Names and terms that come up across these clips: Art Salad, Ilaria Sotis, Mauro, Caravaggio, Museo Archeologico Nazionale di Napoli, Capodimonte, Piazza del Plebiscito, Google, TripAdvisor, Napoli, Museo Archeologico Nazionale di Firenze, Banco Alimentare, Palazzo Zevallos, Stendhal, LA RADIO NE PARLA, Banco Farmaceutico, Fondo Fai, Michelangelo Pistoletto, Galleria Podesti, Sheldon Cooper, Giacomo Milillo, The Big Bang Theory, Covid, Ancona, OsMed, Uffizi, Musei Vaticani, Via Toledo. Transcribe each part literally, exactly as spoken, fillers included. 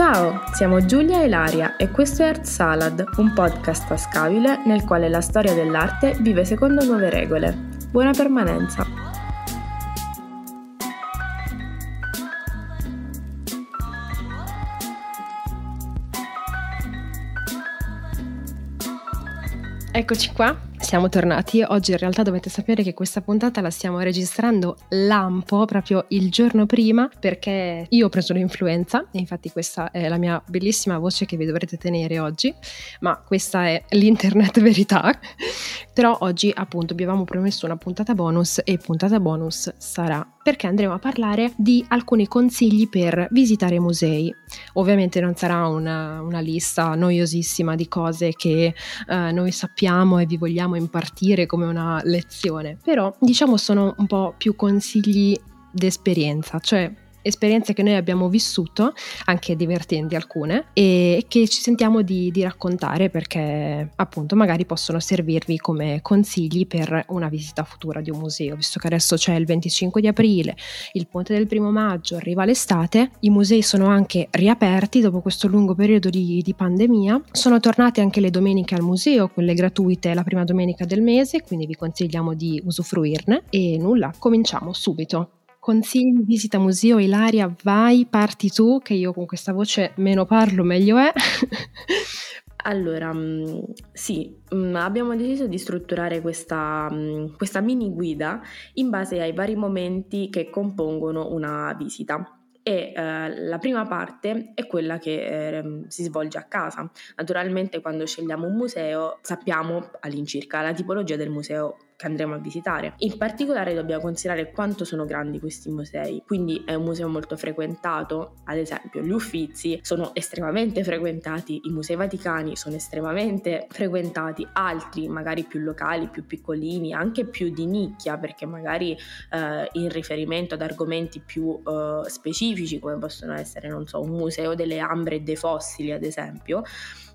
Ciao, siamo Giulia e Ilaria e questo è Art Salad, un podcast tascabile nel quale la storia dell'arte vive secondo nuove regole. Buona permanenza! Eccoci qua, siamo tornati. Oggi in realtà dovete sapere che questa puntata la stiamo registrando lampo proprio il giorno prima, perché io ho preso l'influenza e infatti questa è la mia bellissima voce che vi dovrete tenere oggi, ma questa è l'internet verità. Però oggi appunto vi avevamo promesso una puntata bonus e puntata bonus sarà, perché andremo a parlare di alcuni consigli per visitare musei. Ovviamente non sarà una, una lista noiosissima di cose che eh, noi sappiamo e vi vogliamo impartire come una lezione, però diciamo sono un po' più consigli d'esperienza, cioè esperienze che noi abbiamo vissuto, anche divertenti alcune, e che ci sentiamo di, di raccontare perché appunto magari possono servirvi come consigli per una visita futura di un museo, visto che adesso c'è il venticinque di aprile, il ponte del primo maggio, arriva l'estate, i musei sono anche riaperti dopo questo lungo periodo di, di pandemia, sono tornate anche le domeniche al museo, quelle gratuite la prima domenica del mese, quindi vi consigliamo di usufruirne e nulla, cominciamo subito. Consigli, visita museo, Ilaria, vai, parti tu, che io con questa voce meno parlo meglio è. Allora, sì, abbiamo deciso di strutturare questa, questa mini guida in base ai vari momenti che compongono una visita. E eh, la prima parte è quella che eh, si svolge a casa. Naturalmente quando scegliamo un museo sappiamo all'incirca la tipologia del museo che andremo a visitare. In particolare dobbiamo considerare quanto sono grandi questi musei, quindi è un museo molto frequentato, ad esempio gli Uffizi sono estremamente frequentati, i Musei Vaticani sono estremamente frequentati, altri magari più locali, più piccolini, anche più di nicchia, perché magari eh, in riferimento ad argomenti più eh, specifici come possono essere, non so, un museo delle ambre e dei fossili ad esempio,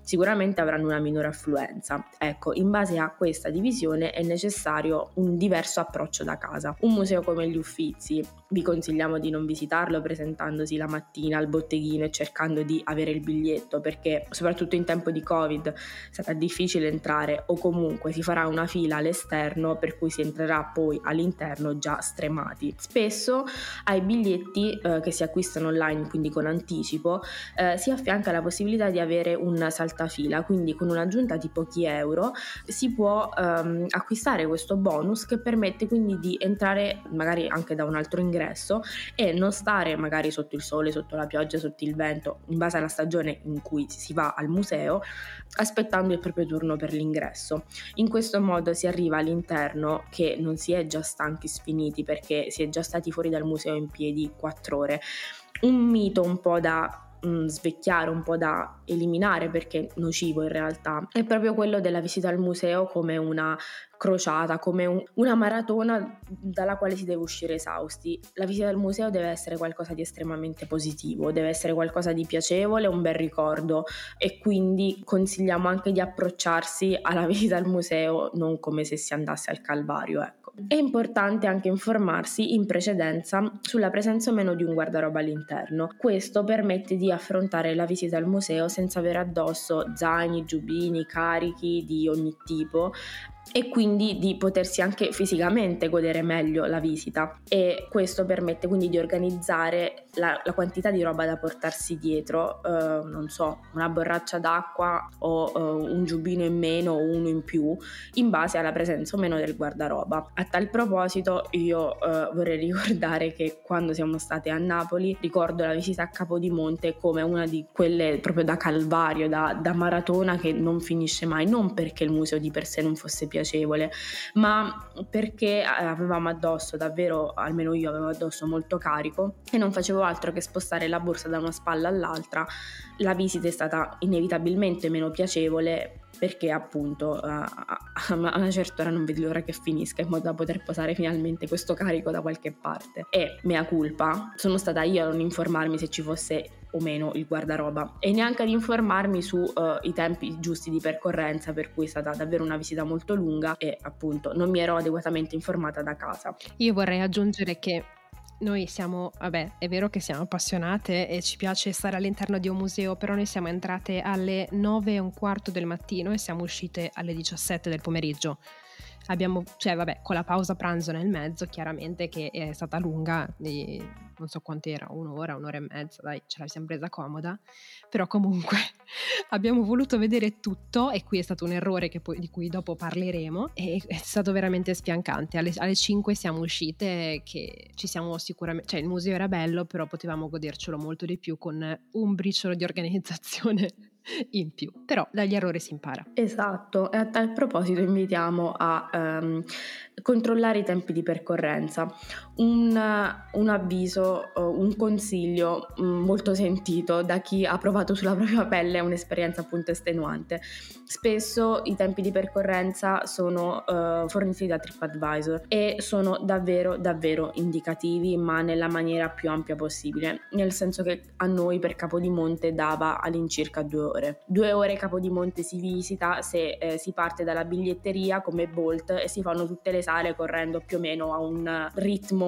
sicuramente avranno una minore affluenza. Ecco, in base a questa divisione è necessario un diverso approccio da casa. Un museo come gli Uffizi vi consigliamo di non visitarlo presentandosi la mattina al botteghino e cercando di avere il biglietto, perché soprattutto in tempo di Covid sarà difficile entrare o comunque si farà una fila all'esterno, per cui si entrerà poi all'interno già stremati. Spesso ai biglietti eh, che si acquistano online, quindi con anticipo, eh, si affianca la possibilità di avere un salto fila, quindi con un'aggiunta di pochi euro si può ehm, acquistare questo bonus che permette quindi di entrare magari anche da un altro ingresso e non stare magari sotto il sole, sotto la pioggia, sotto il vento, in base alla stagione in cui si va al museo, aspettando il proprio turno per l'ingresso. In questo modo si arriva all'interno che non si è già stanchi, sfiniti, perché si è già stati fuori dal museo in piedi quattro ore. Un mito un po' da svecchiare, un po' da eliminare perché nocivo in realtà, è proprio quello della visita al museo come una crociata, come un, una maratona dalla quale si deve uscire esausti. La visita al museo deve essere qualcosa di estremamente positivo, deve essere qualcosa di piacevole, un bel ricordo, e quindi consigliamo anche di approcciarsi alla visita al museo non come se si andasse al Calvario, ecco. È importante anche informarsi in precedenza sulla presenza o meno di un guardaroba all'interno. Questo permette di affrontare la visita al museo senza avere addosso zaini, giubbini, carichi di ogni tipo, e quindi di potersi anche fisicamente godere meglio la visita, e questo permette quindi di organizzare la, la quantità di roba da portarsi dietro, eh, non so, una borraccia d'acqua o eh, un giubbino in meno o uno in più in base alla presenza o meno del guardaroba. A tal proposito io eh, vorrei ricordare che quando siamo state a Napoli ricordo la visita a Capodimonte come una di quelle proprio da calvario, da, da maratona che non finisce mai, non perché il museo di per sé non fosse piacevole, ma perché avevamo addosso davvero, almeno io avevo addosso molto carico e non facevo altro che spostare la borsa da una spalla all'altra. La visita è stata inevitabilmente meno piacevole perché appunto a una certa ora non vedo l'ora che finisca in modo da poter posare finalmente questo carico da qualche parte, e mea culpa, sono stata io a non informarmi se ci fosse o meno il guardaroba e neanche ad informarmi su uh, i tempi giusti di percorrenza, per cui è stata davvero una visita molto lunga e appunto non mi ero adeguatamente informata da casa. Io vorrei aggiungere che noi siamo, vabbè, è vero che siamo appassionate e ci piace stare all'interno di un museo, però noi siamo entrate alle nove e un quarto del mattino e siamo uscite alle diciassette del pomeriggio. Abbiamo, cioè vabbè, con la pausa pranzo nel mezzo, chiaramente, che è stata lunga, non so quant'era, un'ora, un'ora e mezza, dai, ce la siamo presa comoda, però comunque abbiamo voluto vedere tutto, e qui è stato un errore che poi, di cui dopo parleremo, e è stato veramente spiancante. Alle, alle cinque siamo uscite, che ci siamo sicuramente, cioè il museo era bello, però potevamo godercelo molto di più con un briciolo di organizzazione in più, però dagli errori si impara. Esatto, e a tal proposito invitiamo a ehm, controllare i tempi di percorrenza. Un, un avviso, un consiglio molto sentito da chi ha provato sulla propria pelle un'esperienza appunto estenuante. Spesso i tempi di percorrenza sono eh, forniti da TripAdvisor e sono davvero davvero indicativi, ma nella maniera più ampia possibile, nel senso che a noi per Capodimonte dava all'incirca due ore. Due ore Capodimonte si visita se eh, si parte dalla biglietteria come Bolt e si fanno tutte le sale correndo più o meno a un ritmo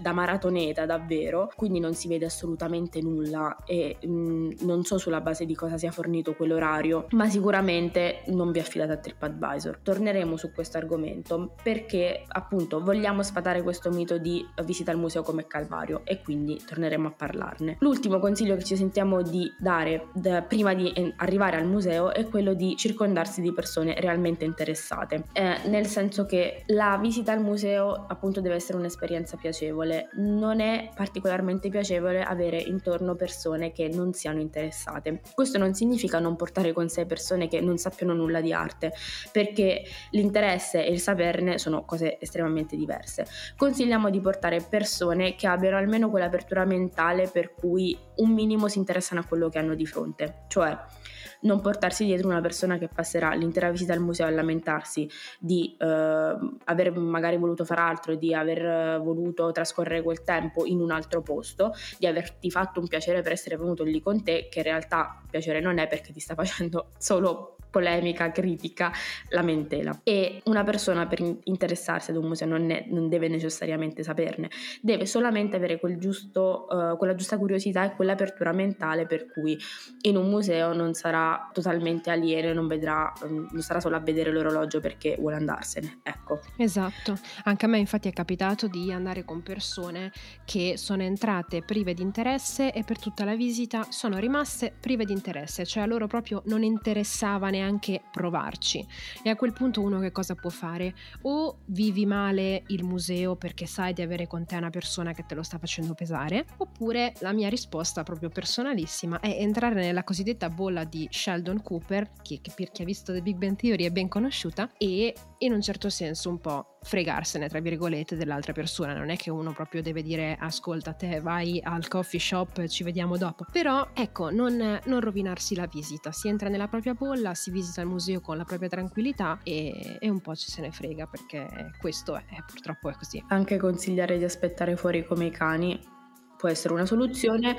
da maratoneta davvero, quindi non si vede assolutamente nulla e mh, non so sulla base di cosa sia fornito quell'orario, ma sicuramente non vi affidate a TripAdvisor. Torneremo su questo argomento perché appunto vogliamo sfatare questo mito di visita al museo come calvario, e quindi torneremo a parlarne. L'ultimo consiglio che ci sentiamo di dare da, prima di arrivare al museo è quello di circondarsi di persone realmente interessate, eh, nel senso che la visita al museo appunto deve essere un'esperienza piacevole. Non è particolarmente piacevole avere intorno persone che non siano interessate. Questo non significa non portare con sé persone che non sappiano nulla di arte, perché l'interesse e il saperne sono cose estremamente diverse. Consigliamo di portare persone che abbiano almeno quell'apertura mentale per cui un minimo si interessano a quello che hanno di fronte, cioè non portarsi dietro una persona che passerà l'intera visita al museo a lamentarsi di eh, aver magari voluto far altro, di aver voluto trascorrere quel tempo in un altro posto, di averti fatto un piacere per essere venuto lì con te, che in realtà piacere non è, perché ti sta facendo solo polemica, critica, lamentela. E una persona per interessarsi ad un museo non, è, non deve necessariamente saperne, deve solamente avere quel giusto, uh, quella giusta curiosità e quell'apertura mentale per cui in un museo non sarà totalmente alieno, non vedrà, um, non sarà solo a vedere l'orologio perché vuole andarsene, ecco. Esatto, anche a me infatti è capitato di andare con persone che sono entrate prive di interesse e per tutta la visita sono rimaste prive di interesse, cioè a loro proprio non interessava neanche anche provarci. E a quel punto uno che cosa può fare? O vivi male il museo perché sai di avere con te una persona che te lo sta facendo pesare, oppure la mia risposta proprio personalissima è entrare nella cosiddetta bolla di Sheldon Cooper, che per chi ha visto The Big Bang Theory è ben conosciuta, e in un certo senso un po' fregarsene tra virgolette dell'altra persona. Non è che uno proprio deve dire ascolta te vai al coffee shop, ci vediamo dopo, però ecco, non, non rovinarsi la visita, si entra nella propria bolla, si visita il museo con la propria tranquillità e, e un po' ci se ne frega, perché questo è, purtroppo è così. Anche consigliare di aspettare fuori come i cani può essere una soluzione,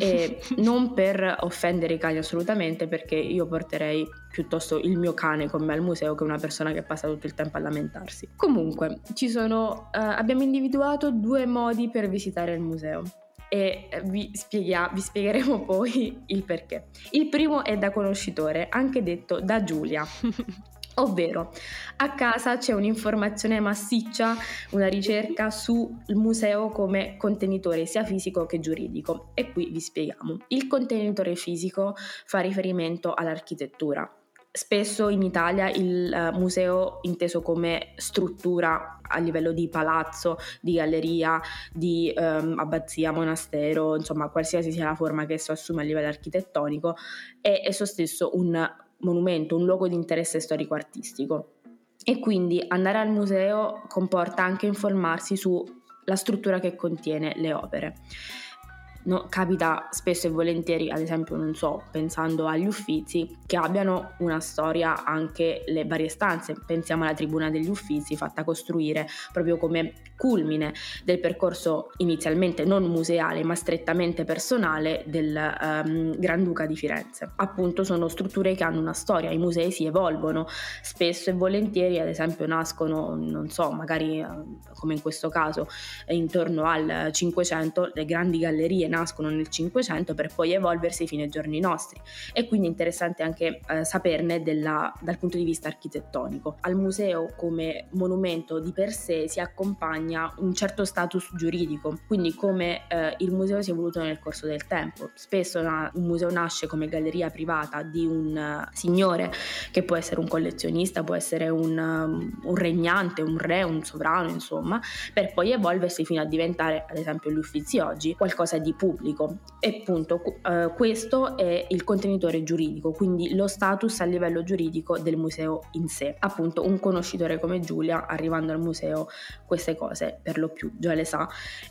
e non per offendere i cani assolutamente, perché io porterei piuttosto il mio cane con me al museo che una persona che passa tutto il tempo a lamentarsi. Comunque ci sono, eh, abbiamo individuato due modi per visitare il museo e vi, spiega, vi spiegheremo poi il perché. Il primo è da conoscitore, anche detto da Giulia. Ovvero, a casa c'è un'informazione massiccia, una ricerca sul museo come contenitore sia fisico che giuridico, e qui vi spieghiamo. Il contenitore fisico fa riferimento all'architettura. Spesso in Italia il uh, museo inteso come struttura a livello di palazzo, di galleria, di um, abbazia, monastero, insomma qualsiasi sia la forma che esso assume a livello architettonico, è esso stesso un monumento, un luogo di interesse storico-artistico, e quindi andare al museo comporta anche informarsi sulla struttura che contiene le opere. No, capita spesso e volentieri, ad esempio, non so, pensando agli Uffizi, che abbiano una storia anche le varie stanze. Pensiamo alla tribuna degli Uffizi, fatta costruire proprio come culmine del percorso inizialmente non museale ma strettamente personale del ehm, Granduca di Firenze. Appunto, sono strutture che hanno una storia, i musei si evolvono spesso e volentieri, ad esempio nascono, non so, magari come in questo caso intorno al Cinquecento, le grandi gallerie nascono nel Cinquecento per poi evolversi fino ai giorni nostri, e quindi è interessante anche eh, saperne della, dal punto di vista architettonico. Al museo come monumento di per sé si accompagna un certo status giuridico, quindi come eh, il museo si è evoluto nel corso del tempo. Spesso una, un museo nasce come galleria privata di un uh, signore che può essere un collezionista, può essere un, um, un regnante, un re, un sovrano, insomma, per poi evolversi fino a diventare, ad esempio, gli Uffizi oggi, qualcosa di pubblico. E appunto uh, questo è il contenitore giuridico, quindi lo status a livello giuridico del museo in sé. Appunto, un conoscitore come Giulia, arrivando al museo, queste cose per lo più già le sa,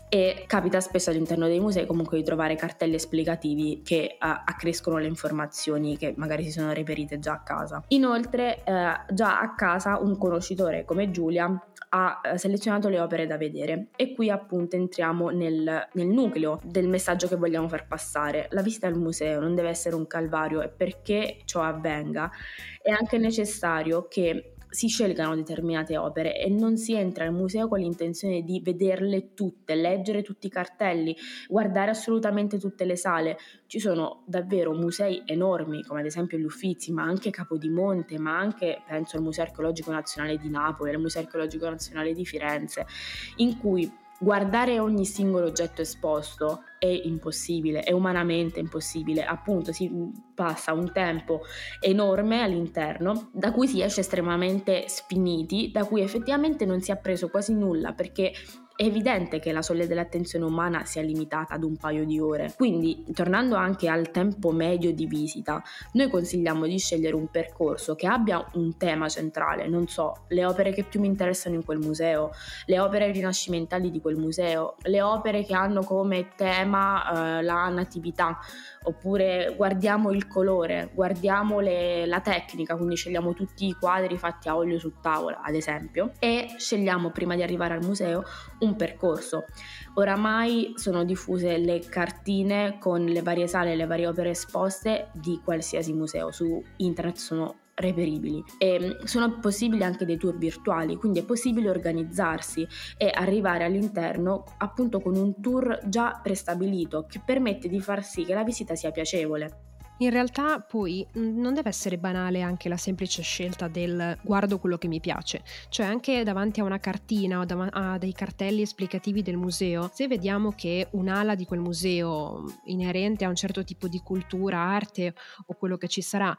e capita spesso all'interno dei musei comunque di trovare cartelli esplicativi che uh, accrescono le informazioni che magari si sono reperite già a casa. Inoltre uh, già a casa un conoscitore come Giulia ha selezionato le opere da vedere, e qui appunto entriamo nel, nel nucleo del messaggio che vogliamo far passare. La visita al museo non deve essere un calvario, e perché ciò avvenga è anche necessario che si scelgano determinate opere e non si entra al museo con l'intenzione di vederle tutte, leggere tutti i cartelli, guardare assolutamente tutte le sale. Ci sono davvero musei enormi come ad esempio gli Uffizi, ma anche Capodimonte, ma anche penso al Museo Archeologico Nazionale di Napoli, al Museo Archeologico Nazionale di Firenze, in cui guardare ogni singolo oggetto esposto è impossibile, è umanamente impossibile. Appunto, si passa un tempo enorme all'interno, da cui si esce estremamente sfiniti, da cui effettivamente non si è appreso quasi nulla, perché è evidente che la soglia dell'attenzione umana sia limitata ad un paio di ore. Quindi, tornando anche al tempo medio di visita, noi consigliamo di scegliere un percorso che abbia un tema centrale, non so, le opere che più mi interessano in quel museo, le opere rinascimentali di quel museo, le opere che hanno come tema eh, la natività, oppure guardiamo il colore, guardiamo le, la tecnica, quindi scegliamo tutti i quadri fatti a olio su tavola, ad esempio, e scegliamo prima di arrivare al museo un percorso. Oramai sono diffuse le cartine con le varie sale e le varie opere esposte di qualsiasi museo, su internet sono reperibili, e sono possibili anche dei tour virtuali, quindi è possibile organizzarsi e arrivare all'interno appunto con un tour già prestabilito che permette di far sì che la visita sia piacevole. In realtà poi non deve essere banale anche la semplice scelta del guardo quello che mi piace, cioè anche davanti a una cartina o dav- a dei cartelli esplicativi del museo, se vediamo che un'ala di quel museo inerente a un certo tipo di cultura, arte o quello che ci sarà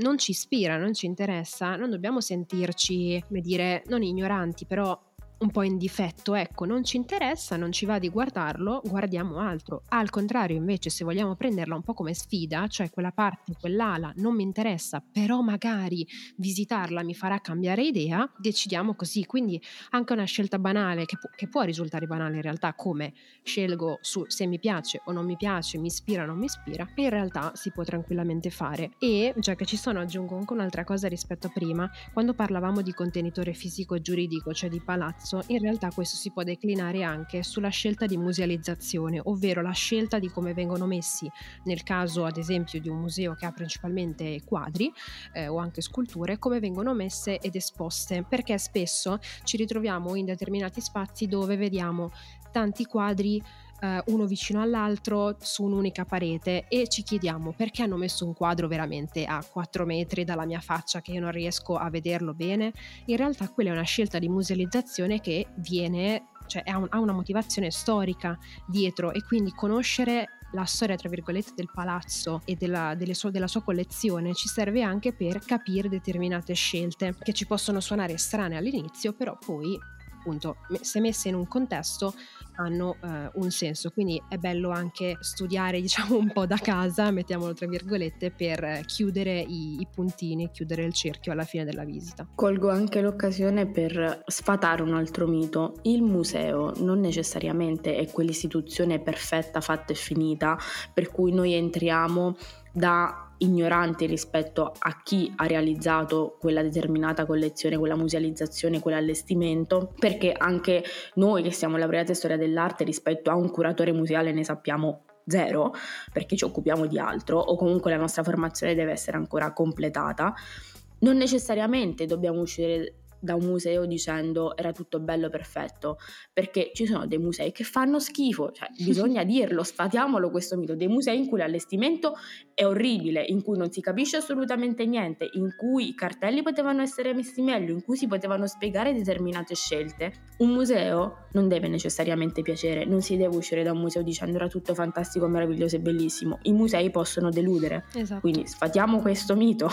non ci ispira, non ci interessa, non dobbiamo sentirci, come dire, non ignoranti, però un po' in difetto, ecco, non ci interessa, non ci va di guardarlo, guardiamo altro. Al contrario, invece, se vogliamo prenderla un po' come sfida, cioè quella parte, quell'ala non mi interessa, però magari visitarla mi farà cambiare idea, decidiamo così. Quindi anche una scelta banale, che, pu- che può risultare banale in realtà, come scelgo su se mi piace o non mi piace, mi ispira o non mi ispira, in realtà si può tranquillamente fare. E, già che ci sono, aggiungo anche un'altra cosa rispetto a prima, quando parlavamo di contenitore fisico e giuridico, cioè di palazzo, in realtà questo si può declinare anche sulla scelta di musealizzazione, ovvero la scelta di come vengono messi, nel caso ad esempio di un museo che ha principalmente quadri eh, o anche sculture, come vengono messe ed esposte, perché spesso ci ritroviamo in determinati spazi dove vediamo tanti quadri Uh, uno vicino all'altro su un'unica parete e ci chiediamo perché hanno messo un quadro veramente a quattro metri dalla mia faccia che io non riesco a vederlo bene. In realtà quella è una scelta di musealizzazione che viene, cioè ha, un, ha una motivazione storica dietro, e quindi conoscere la storia tra virgolette del palazzo e della, delle sue, della sua collezione ci serve anche per capire determinate scelte che ci possono suonare strane all'inizio, però poi appunto se messe in un contesto hanno eh, un senso, quindi è bello anche studiare, diciamo, un po' da casa, mettiamolo tra virgolette, per chiudere i, i puntini, chiudere il cerchio alla fine della visita. Colgo anche l'occasione per sfatare un altro mito. Il museo non necessariamente è quell'istituzione perfetta, fatta e finita, per cui noi entriamo da ignoranti rispetto a chi ha realizzato quella determinata collezione, quella musealizzazione, quell'allestimento, perché anche noi che siamo laureati in storia dell'arte rispetto a un curatore museale ne sappiamo zero, perché ci occupiamo di altro o comunque la nostra formazione deve essere ancora completata. Non necessariamente dobbiamo uscire da un museo dicendo era tutto bello perfetto, perché ci sono dei musei che fanno schifo, cioè bisogna dirlo, sfatiamolo questo mito, dei musei in cui l'allestimento è orribile, in cui non si capisce assolutamente niente, in cui i cartelli potevano essere messi meglio, in cui si potevano spiegare determinate scelte. Un museo non deve necessariamente piacere, non si deve uscire da un museo dicendo era tutto fantastico, meraviglioso e bellissimo. I musei possono deludere, esatto. Quindi sfatiamo questo mito.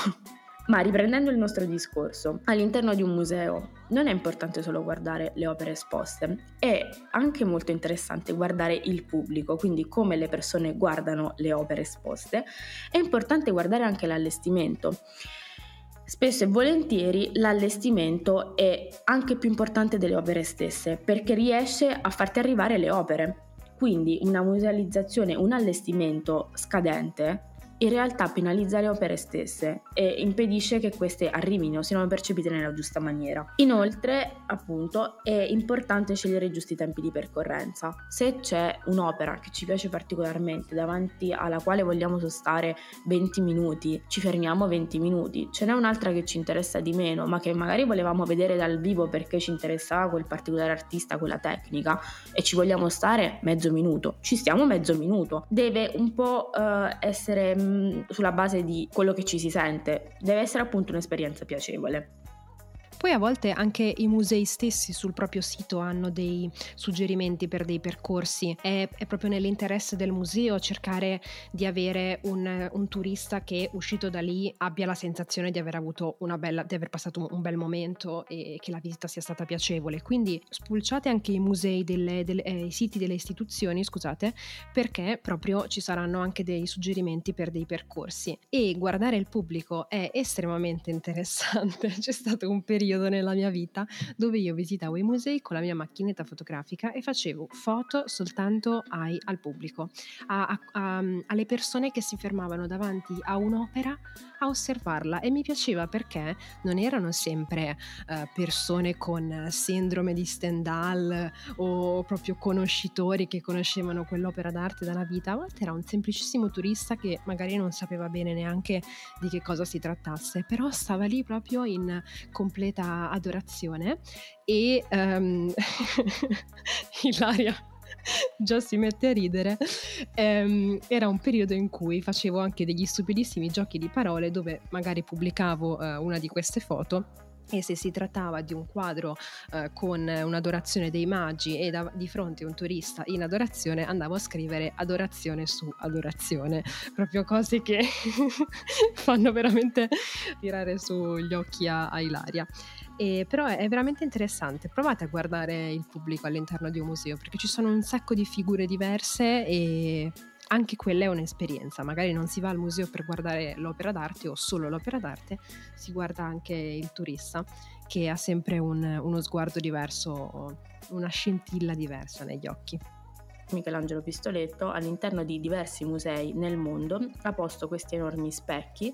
Ma riprendendo il nostro discorso, all'interno di un museo non è importante solo guardare le opere esposte, è anche molto interessante guardare il pubblico, quindi come le persone guardano le opere esposte. È importante guardare anche l'allestimento. Spesso e volentieri l'allestimento è anche più importante delle opere stesse, perché riesce a farti arrivare le opere. Quindi una musealizzazione, un allestimento scadente in realtà penalizza le opere stesse e impedisce che queste arrivino, siano percepite nella giusta maniera. Inoltre, appunto, è importante scegliere i giusti tempi di percorrenza. Se c'è un'opera che ci piace particolarmente, davanti alla quale vogliamo sostare venti minuti, ci fermiamo venti minuti. Ce n'è un'altra che ci interessa di meno, ma che magari volevamo vedere dal vivo perché ci interessava quel particolare artista, quella tecnica, e ci vogliamo stare mezzo minuto. Ci stiamo mezzo minuto. Deve un po' eh, essere sulla base di quello che ci si sente, deve essere appunto un'esperienza piacevole. Poi a volte anche i musei stessi sul proprio sito hanno dei suggerimenti per dei percorsi. È, è proprio nell'interesse del museo cercare di avere un, un turista che uscito da lì abbia la sensazione di aver avuto una bella, di aver passato un bel momento e che la visita sia stata piacevole. Quindi spulciate anche i musei, delle, delle, eh, i siti delle istituzioni, scusate, perché proprio ci saranno anche dei suggerimenti per dei percorsi. E guardare il pubblico è estremamente interessante. C'è stato un periodo nella mia vita dove io visitavo i musei con la mia macchinetta fotografica e facevo foto soltanto ai, al pubblico, a, a, a, alle persone che si fermavano davanti a un'opera a osservarla, e mi piaceva perché non erano sempre eh, persone con sindrome di Stendhal o proprio conoscitori che conoscevano quell'opera d'arte dalla vita. A volte era un semplicissimo turista che magari non sapeva bene neanche di che cosa si trattasse, però stava lì proprio in completa adorazione e um, Ilaria già si mette a ridere. Um, era un periodo in cui facevo anche degli stupidissimi giochi di parole dove magari pubblicavo uh, una di queste foto, e se si trattava di un quadro eh, con un'adorazione dei magi e da, di fronte a un turista in adorazione, andavo a scrivere adorazione su adorazione, proprio cose che fanno veramente tirare su gli occhi a, a Ilaria. E però è veramente interessante, provate a guardare il pubblico all'interno di un museo, perché ci sono un sacco di figure diverse e anche quella è un'esperienza. Magari non si va al museo per guardare l'opera d'arte o solo l'opera d'arte, si guarda anche il turista che ha sempre un, uno sguardo diverso, una scintilla diversa negli occhi. Michelangelo Pistoletto all'interno di diversi musei nel mondo ha posto questi enormi specchi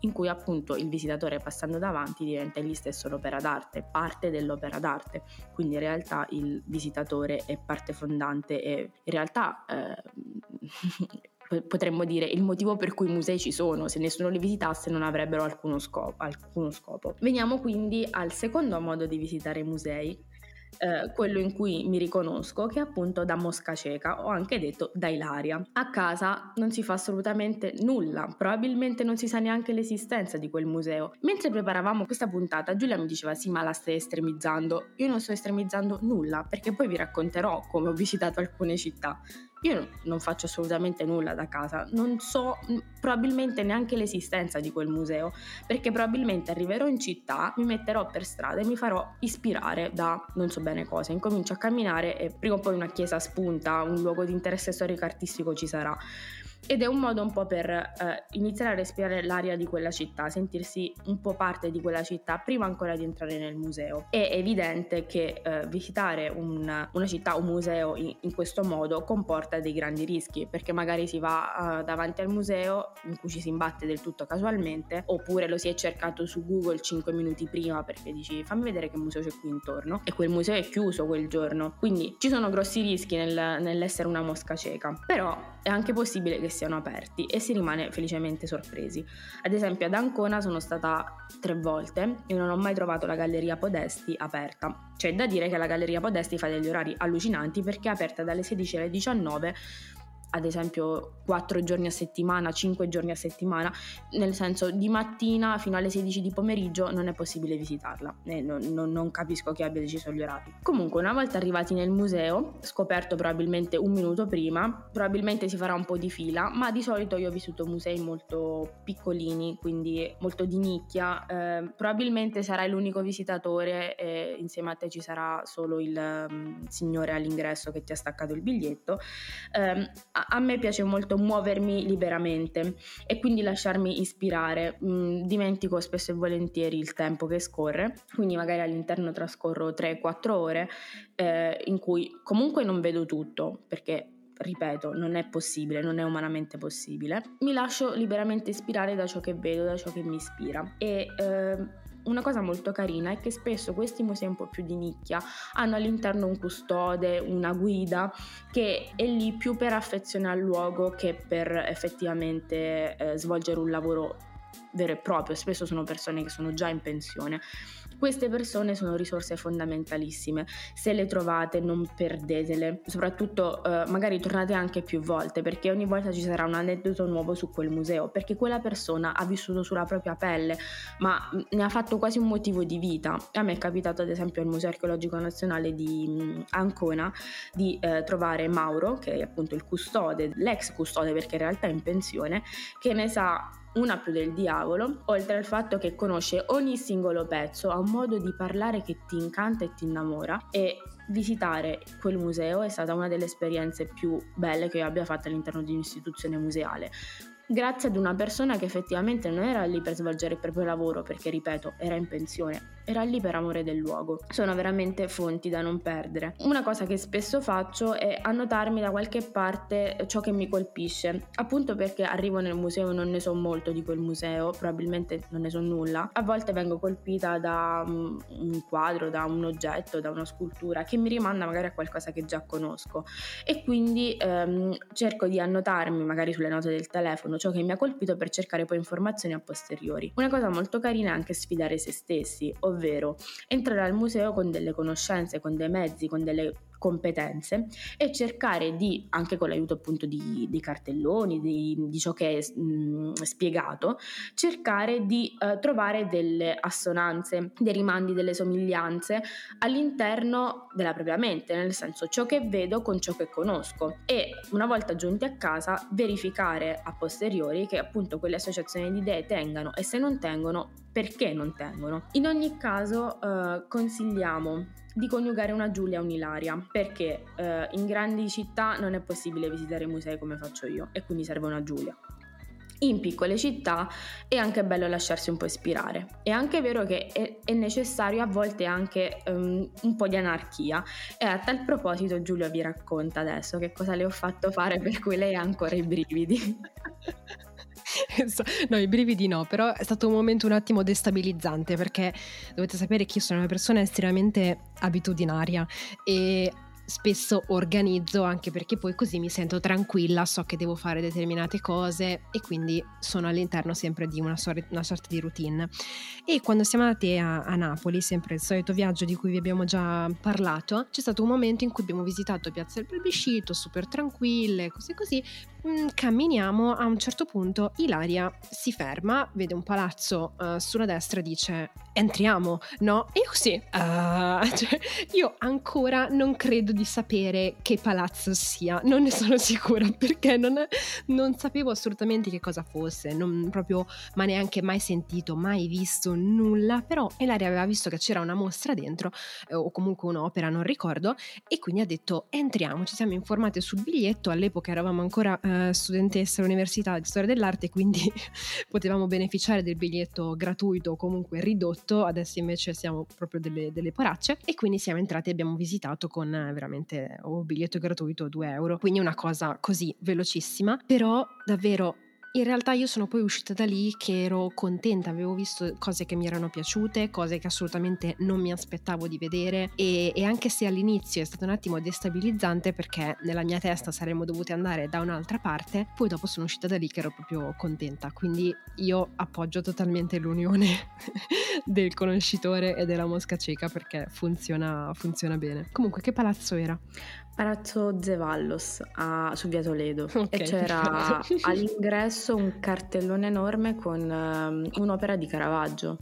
in cui appunto il visitatore passando davanti diventa egli stesso l'opera d'arte, parte dell'opera d'arte, quindi in realtà il visitatore è parte fondante e in realtà eh, potremmo dire il motivo per cui i musei ci sono. Se nessuno li visitasse non avrebbero alcuno scopo, alcuno scopo. Veniamo quindi al secondo modo di visitare i musei, Eh, quello in cui mi riconosco, che è appunto da mosca cieca, o anche detto da Ilaria. A casa non si fa assolutamente nulla, probabilmente non si sa neanche l'esistenza di quel museo. Mentre preparavamo questa puntata Giulia mi diceva sì, ma la stai estremizzando. Io non sto estremizzando nulla, perché poi vi racconterò come ho visitato alcune città. Io non faccio assolutamente nulla da casa, non so probabilmente neanche l'esistenza di quel museo, perché probabilmente arriverò in città, mi metterò per strada e mi farò ispirare da non so bene cosa, incomincio a camminare e prima o poi una chiesa spunta, un luogo di interesse storico artistico ci sarà. Ed è un modo un po' per eh, iniziare a respirare l'aria di quella città, sentirsi un po' parte di quella città prima ancora di entrare nel museo. È evidente che eh, visitare un, una città, un museo in, in questo modo comporta dei grandi rischi, perché magari si va eh, davanti al museo in cui ci si imbatte del tutto casualmente, oppure lo si è cercato su Google cinque minuti prima perché dici fammi vedere che museo c'è qui intorno, e quel museo è chiuso quel giorno. Quindi ci sono grossi rischi nel, nell'essere una mosca cieca, però è anche possibile che siano aperti e si rimane felicemente sorpresi. Ad esempio ad Ancona sono stata tre volte e non ho mai trovato la Galleria Podesti aperta. C'è da dire che la Galleria Podesti fa degli orari allucinanti, perché è aperta dalle sedici alle diciannove, ad esempio quattro giorni a settimana, cinque giorni a settimana, nel senso di mattina fino alle sedici di pomeriggio non è possibile visitarla, e non, non, non capisco chi abbia deciso gli orari. Comunque una volta arrivati nel museo, scoperto probabilmente un minuto prima, probabilmente si farà un po' di fila, ma di solito io ho vissuto musei molto piccolini, quindi molto di nicchia, eh, probabilmente sarai l'unico visitatore e insieme a te ci sarà solo il um, signore all'ingresso che ti ha staccato il biglietto. eh, A me piace molto muovermi liberamente e quindi lasciarmi ispirare, dimentico spesso e volentieri il tempo che scorre, quindi magari all'interno trascorro tre quattro ore eh, in cui comunque non vedo tutto, perché ripeto, non è possibile, non è umanamente possibile. Mi lascio liberamente ispirare da ciò che vedo, da ciò che mi ispira. E eh, una cosa molto carina è che spesso questi musei un po' più di nicchia hanno all'interno un custode, una guida, che è lì più per affezione al luogo che per effettivamente eh, svolgere un lavoro vero e proprio. Spesso sono persone che sono già in pensione. Queste persone sono risorse fondamentalissime, se le trovate non perdetele, soprattutto eh, magari tornate anche più volte, perché ogni volta ci sarà un aneddoto nuovo su quel museo, perché quella persona ha vissuto sulla propria pelle, ma ne ha fatto quasi un motivo di vita. A me è capitato ad esempio al Museo Archeologico Nazionale di Ancona di eh, trovare Mauro, che è appunto il custode, l'ex custode perché in realtà è in pensione, che ne sa una più del diavolo, oltre al fatto che conosce ogni singolo pezzo, ha un modo di parlare che ti incanta e ti innamora, e visitare quel museo è stata una delle esperienze più belle che io abbia fatto all'interno di un'istituzione museale, grazie ad una persona che effettivamente non era lì per svolgere il proprio lavoro, perché ripeto, era in pensione, era lì per amore del luogo. Sono veramente fonti da non perdere. Una cosa che spesso faccio è annotarmi da qualche parte ciò che mi colpisce, appunto perché arrivo nel museo e non ne so molto di quel museo, probabilmente non ne so nulla. A volte vengo colpita da un quadro, da un oggetto, da una scultura che mi rimanda magari a qualcosa che già conosco, e quindi ehm, cerco di annotarmi magari sulle note del telefono ciò che mi ha colpito, per cercare poi informazioni a posteriori. Una cosa molto carina è anche sfidare se stessi, ovvero entrare al museo con delle conoscenze, con dei mezzi, con delle competenze, e cercare di, anche con l'aiuto appunto di, di cartelloni, di, di ciò che è mh, spiegato, cercare di eh, trovare delle assonanze, dei rimandi, delle somiglianze all'interno della propria mente, nel senso ciò che vedo con ciò che conosco, e una volta giunti a casa verificare a posteriori che appunto quelle associazioni di idee tengano, e se non tengono perché non tengono. In ogni caso eh, consigliamo di coniugare una Giulia e un'Ilaria, perché eh, in grandi città non è possibile visitare i musei come faccio io, e quindi serve una Giulia. In piccole città è anche bello lasciarsi un po' ispirare. È anche vero che è, è necessario a volte anche um, un po' di anarchia, e a tal proposito Giulia vi racconta adesso che cosa le ho fatto fare per cui lei ha ancora i brividi. No, i brividi no, però è stato un momento un attimo destabilizzante, perché dovete sapere che io sono una persona estremamente abitudinaria e spesso organizzo, anche perché poi così mi sento tranquilla, so che devo fare determinate cose e quindi sono all'interno sempre di una, sor- una sorta di routine. E quando siamo andati a-, a Napoli, sempre il solito viaggio di cui vi abbiamo già parlato, c'è stato un momento in cui abbiamo visitato Piazza del Plebiscito super tranquille, cose così, Camminiamo, a un certo punto Ilaria si ferma, vede un palazzo uh, sulla destra e dice entriamo, no? E io sì, uh, cioè, io ancora non credo di sapere che palazzo sia, non ne sono sicura perché non, non sapevo assolutamente che cosa fosse, non proprio, ma neanche mai sentito, mai visto nulla, però Ilaria aveva visto che c'era una mostra dentro eh, o comunque un'opera, non ricordo, e quindi ha detto entriamo, ci siamo informate sul biglietto, all'epoca eravamo ancora Uh, studentessa all'università di storia dell'arte, quindi potevamo beneficiare del biglietto gratuito o comunque ridotto, adesso invece siamo proprio delle, delle poracce, e quindi siamo entrati e abbiamo visitato con veramente o oh, biglietto gratuito due euro, quindi una cosa così velocissima, però davvero. In realtà io sono poi uscita da lì che ero contenta, avevo visto cose che mi erano piaciute, cose che assolutamente non mi aspettavo di vedere e, e anche se all'inizio è stato un attimo destabilizzante perché nella mia testa saremmo dovuti andare da un'altra parte, poi dopo sono uscita da lì che ero proprio contenta, quindi io appoggio totalmente l'unione del conoscitore e della mosca cieca perché funziona, funziona bene. Comunque, che palazzo era? Palazzo Zevallos a, su Via Toledo, okay, e c'era all'ingresso un cartellone enorme con um, un'opera di Caravaggio,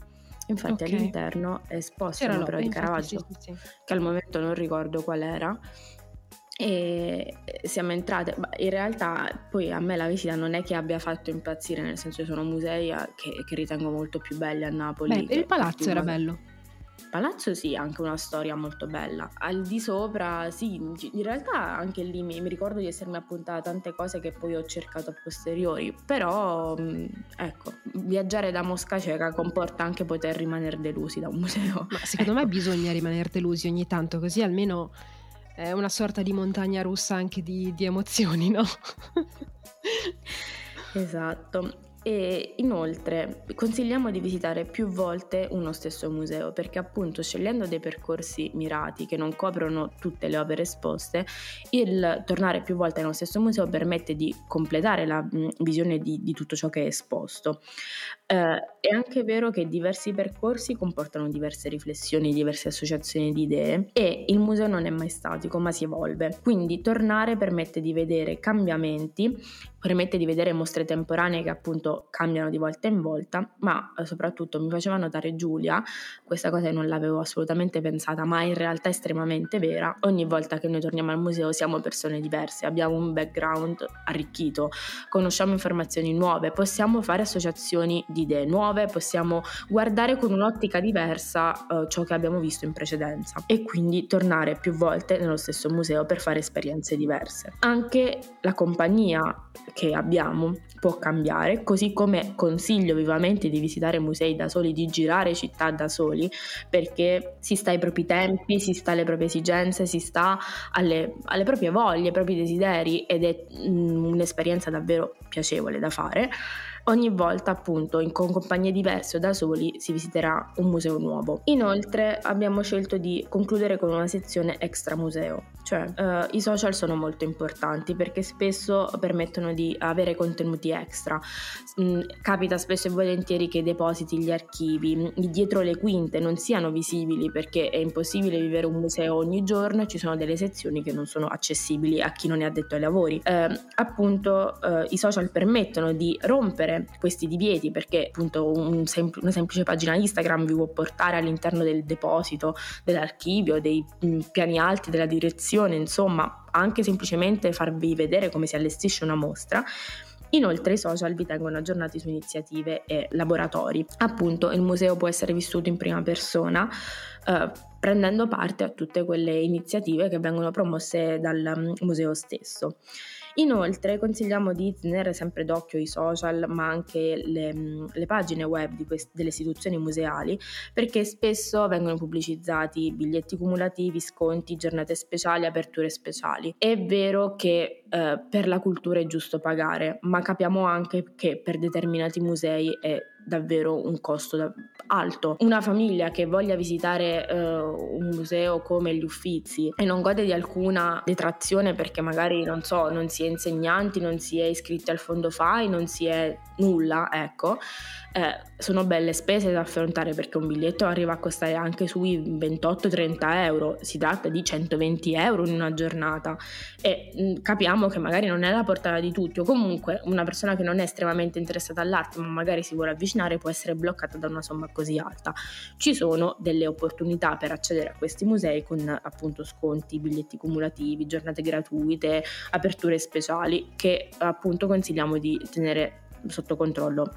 infatti okay. All'interno è esposta c'era un'opera, no, di Caravaggio, sì, sì, sì. Che al momento non ricordo qual era, e siamo entrate. In realtà poi a me la visita non è che abbia fatto impazzire, nel senso che sono musei che, che ritengo molto più belli a Napoli. Beh, il palazzo era bello. Palazzo sì, anche una storia molto bella. Al di sopra sì, in realtà anche lì mi, mi ricordo di essermi appuntata a tante cose che poi ho cercato a posteriori, però ecco, viaggiare da mosca cieca comporta anche poter rimanere delusi da un museo. Ma secondo ecco. me bisogna rimanere delusi ogni tanto, così almeno è una sorta di montagna russa anche di, di emozioni, no? Esatto. E inoltre consigliamo di visitare più volte uno stesso museo perché appunto scegliendo dei percorsi mirati che non coprono tutte le opere esposte, il tornare più volte nello stesso museo permette di completare la mh, visione di, di tutto ciò che è esposto. Eh, è anche vero che diversi percorsi comportano diverse riflessioni, diverse associazioni di idee e il museo non è mai statico ma si evolve, quindi tornare permette di vedere cambiamenti, permette di vedere mostre temporanee che appunto cambiano di volta in volta, ma soprattutto mi faceva notare Giulia, questa cosa non l'avevo assolutamente pensata, ma in realtà è estremamente vera, ogni volta che noi torniamo al museo siamo persone diverse, abbiamo un background arricchito, conosciamo informazioni nuove, possiamo fare associazioni di idee nuove, possiamo guardare con un'ottica diversa eh, ciò che abbiamo visto in precedenza e quindi tornare più volte nello stesso museo per fare esperienze diverse. Anche la compagnia che abbiamo può cambiare, così come consiglio vivamente di visitare musei da soli, di girare città da soli, perché si sta ai propri tempi, si sta alle proprie esigenze, si sta alle, alle proprie voglie, ai propri desideri ed è mh, un'esperienza davvero piacevole da fare. Ogni volta appunto in, con compagnie diverse o da soli si visiterà un museo nuovo. Inoltre abbiamo scelto di concludere con una sezione extramuseo, cioè eh, i social sono molto importanti perché spesso permettono di avere contenuti extra. Mm, capita spesso e volentieri che i depositi, gli archivi dietro le quinte non siano visibili perché è impossibile vivere un museo ogni giorno e ci sono delle sezioni che non sono accessibili a chi non è addetto ai lavori. Eh, appunto eh, i social permettono di rompere questi divieti perché appunto un sempl- una semplice pagina Instagram vi può portare all'interno del deposito, dell'archivio, dei mh, piani alti, della direzione, insomma anche semplicemente farvi vedere come si allestisce una mostra. Inoltre i social vi tengono aggiornati su iniziative e laboratori. Appunto il museo può essere vissuto in prima persona eh, prendendo parte a tutte quelle iniziative che vengono promosse dal museo stesso. Inoltre consigliamo di tenere sempre d'occhio i social ma anche le, le pagine web di quest- delle istituzioni museali perché spesso vengono pubblicizzati biglietti cumulativi, sconti, giornate speciali, aperture speciali. È vero che eh, per la cultura è giusto pagare ma capiamo anche che per determinati musei è davvero un costo da- alto. Una famiglia che voglia visitare eh, un museo come gli Uffizi e non gode di alcuna detrazione perché magari non so, non si è insegnanti, non si è iscritti al Fondo Fai, non si è nulla, ecco, eh, Sono belle spese da affrontare perché un biglietto arriva a costare anche sui ventotto trenta euro, si tratta di centoventi euro in una giornata e capiamo che magari non è la portata di tutti, o comunque una persona che non è estremamente interessata all'arte ma magari si vuole avvicinare può essere bloccata da una somma così alta. Ci sono delle opportunità per accedere a questi musei con appunto sconti, biglietti cumulativi, giornate gratuite, aperture speciali che appunto consigliamo di tenere sotto controllo.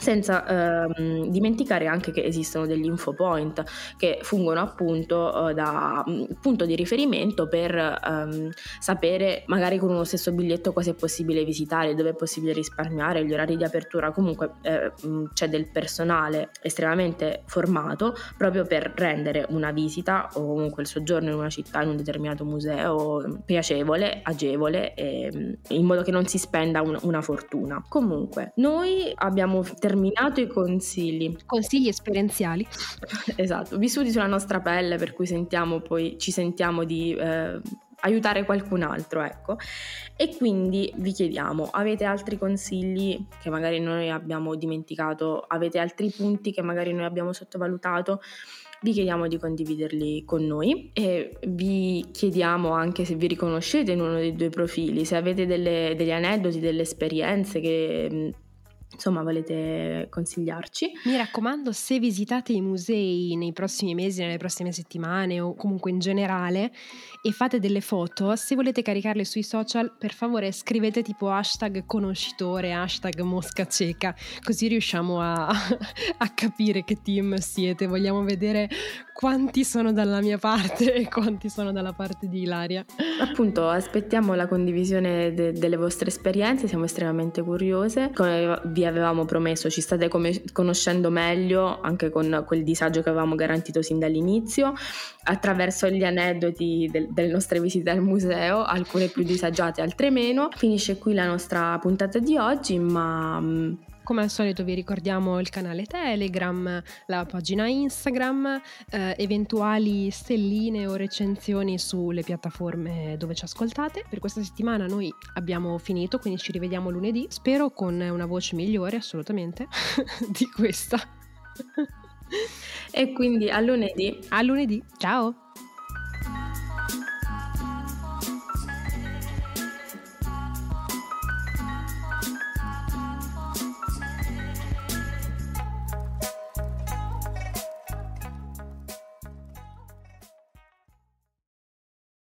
Senza ehm, dimenticare anche che esistono degli infopoint che fungono appunto eh, da punto di riferimento per ehm, sapere magari con uno stesso biglietto cosa è possibile visitare, dove è possibile risparmiare, gli orari di apertura. Comunque eh, c'è del personale estremamente formato proprio per rendere una visita o comunque il soggiorno in una città, in un determinato museo, piacevole, agevole, e, in modo che non si spenda un, una fortuna. Comunque noi abbiamo terminato i consigli consigli esperienziali, esatto, vissuti sulla nostra pelle, per cui sentiamo poi ci sentiamo di eh, aiutare qualcun altro, ecco. E quindi vi chiediamo: avete altri consigli che magari noi abbiamo dimenticato? Avete altri punti che magari noi abbiamo sottovalutato? Vi chiediamo di condividerli con noi e vi chiediamo anche se vi riconoscete in uno dei due profili, se avete delle, degli aneddoti, delle esperienze che insomma volete consigliarci. Mi raccomando, se visitate i musei nei prossimi mesi, nelle prossime settimane o comunque in generale e fate delle foto, se volete caricarle sui social, per favore scrivete tipo hashtag conoscitore, hashtag mosca cieca, così riusciamo a, a capire che team siete. Vogliamo vedere quanti sono dalla mia parte e quanti sono dalla parte di Ilaria. Appunto, aspettiamo la condivisione de- delle vostre esperienze, siamo estremamente curiose. Come vi avevamo promesso, ci state come- conoscendo meglio, anche con quel disagio che avevamo garantito sin dall'inizio, attraverso gli aneddoti del- delle nostre visite al museo, alcune più disagiate, altre meno. Finisce qui la nostra puntata di oggi, ma come al solito vi ricordiamo il canale Telegram, la pagina Instagram, eh, eventuali stelline o recensioni sulle piattaforme dove ci ascoltate. Per questa settimana noi abbiamo finito, quindi ci rivediamo lunedì, spero con una voce migliore assolutamente di questa. E quindi a lunedì. A lunedì, ciao!